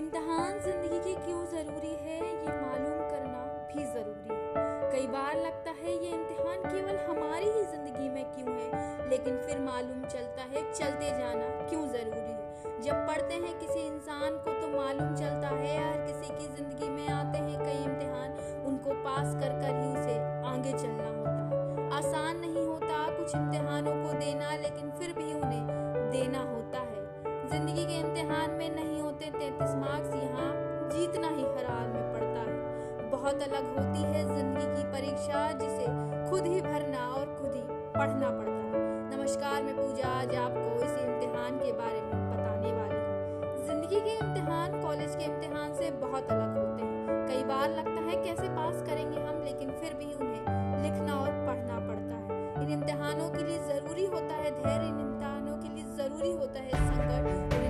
इम्तिहान जिंदगी के क्यों जरूरी है ये मालूम करना भी जरूरी है। कई बार लगता है ये इम्तिहान केवल हमारी ही जिंदगी में क्यों है, लेकिन फिर मालूम चलता है चलते जाना क्यों जरूरी है। जब पढ़ते हैं किसी इंसान को तो मालूम चलता है हर किसी की जिंदगी में आते हैं कई इम्तिहान, उनको पास कर कर ही उसे आगे चलना होता है। आसान नहीं होता कुछ इम्तिहानों को देना, लेकिन फिर भी उन्हें देना होता है। जिंदगी के इम्तिहान में नहीं होते 33 मार्क्स, यहाँ जीतना ही हर हाल में पड़ता है। बहुत अलग होती है जिंदगी की परीक्षा जिसे खुद ही भरना और खुद ही पढ़ना पड़ता है। नमस्कार, मैं पूजा आज आपको इस इम्तिहान के बारे में बताने वाली हूँ। जिंदगी के इम्तिहान कॉलेज के इम्तिहान से बहुत अलग होते हैं। कई बार लगता है कैसे पास करेंगे हम, लेकिन फिर भी उन्हें लिखना और पढ़ना पड़ता है। इन इम्तिहानों के लिए जरूरी होता है धैर्य, इन इम्तिहानों के लिए जरूरी होता है संघर्ष।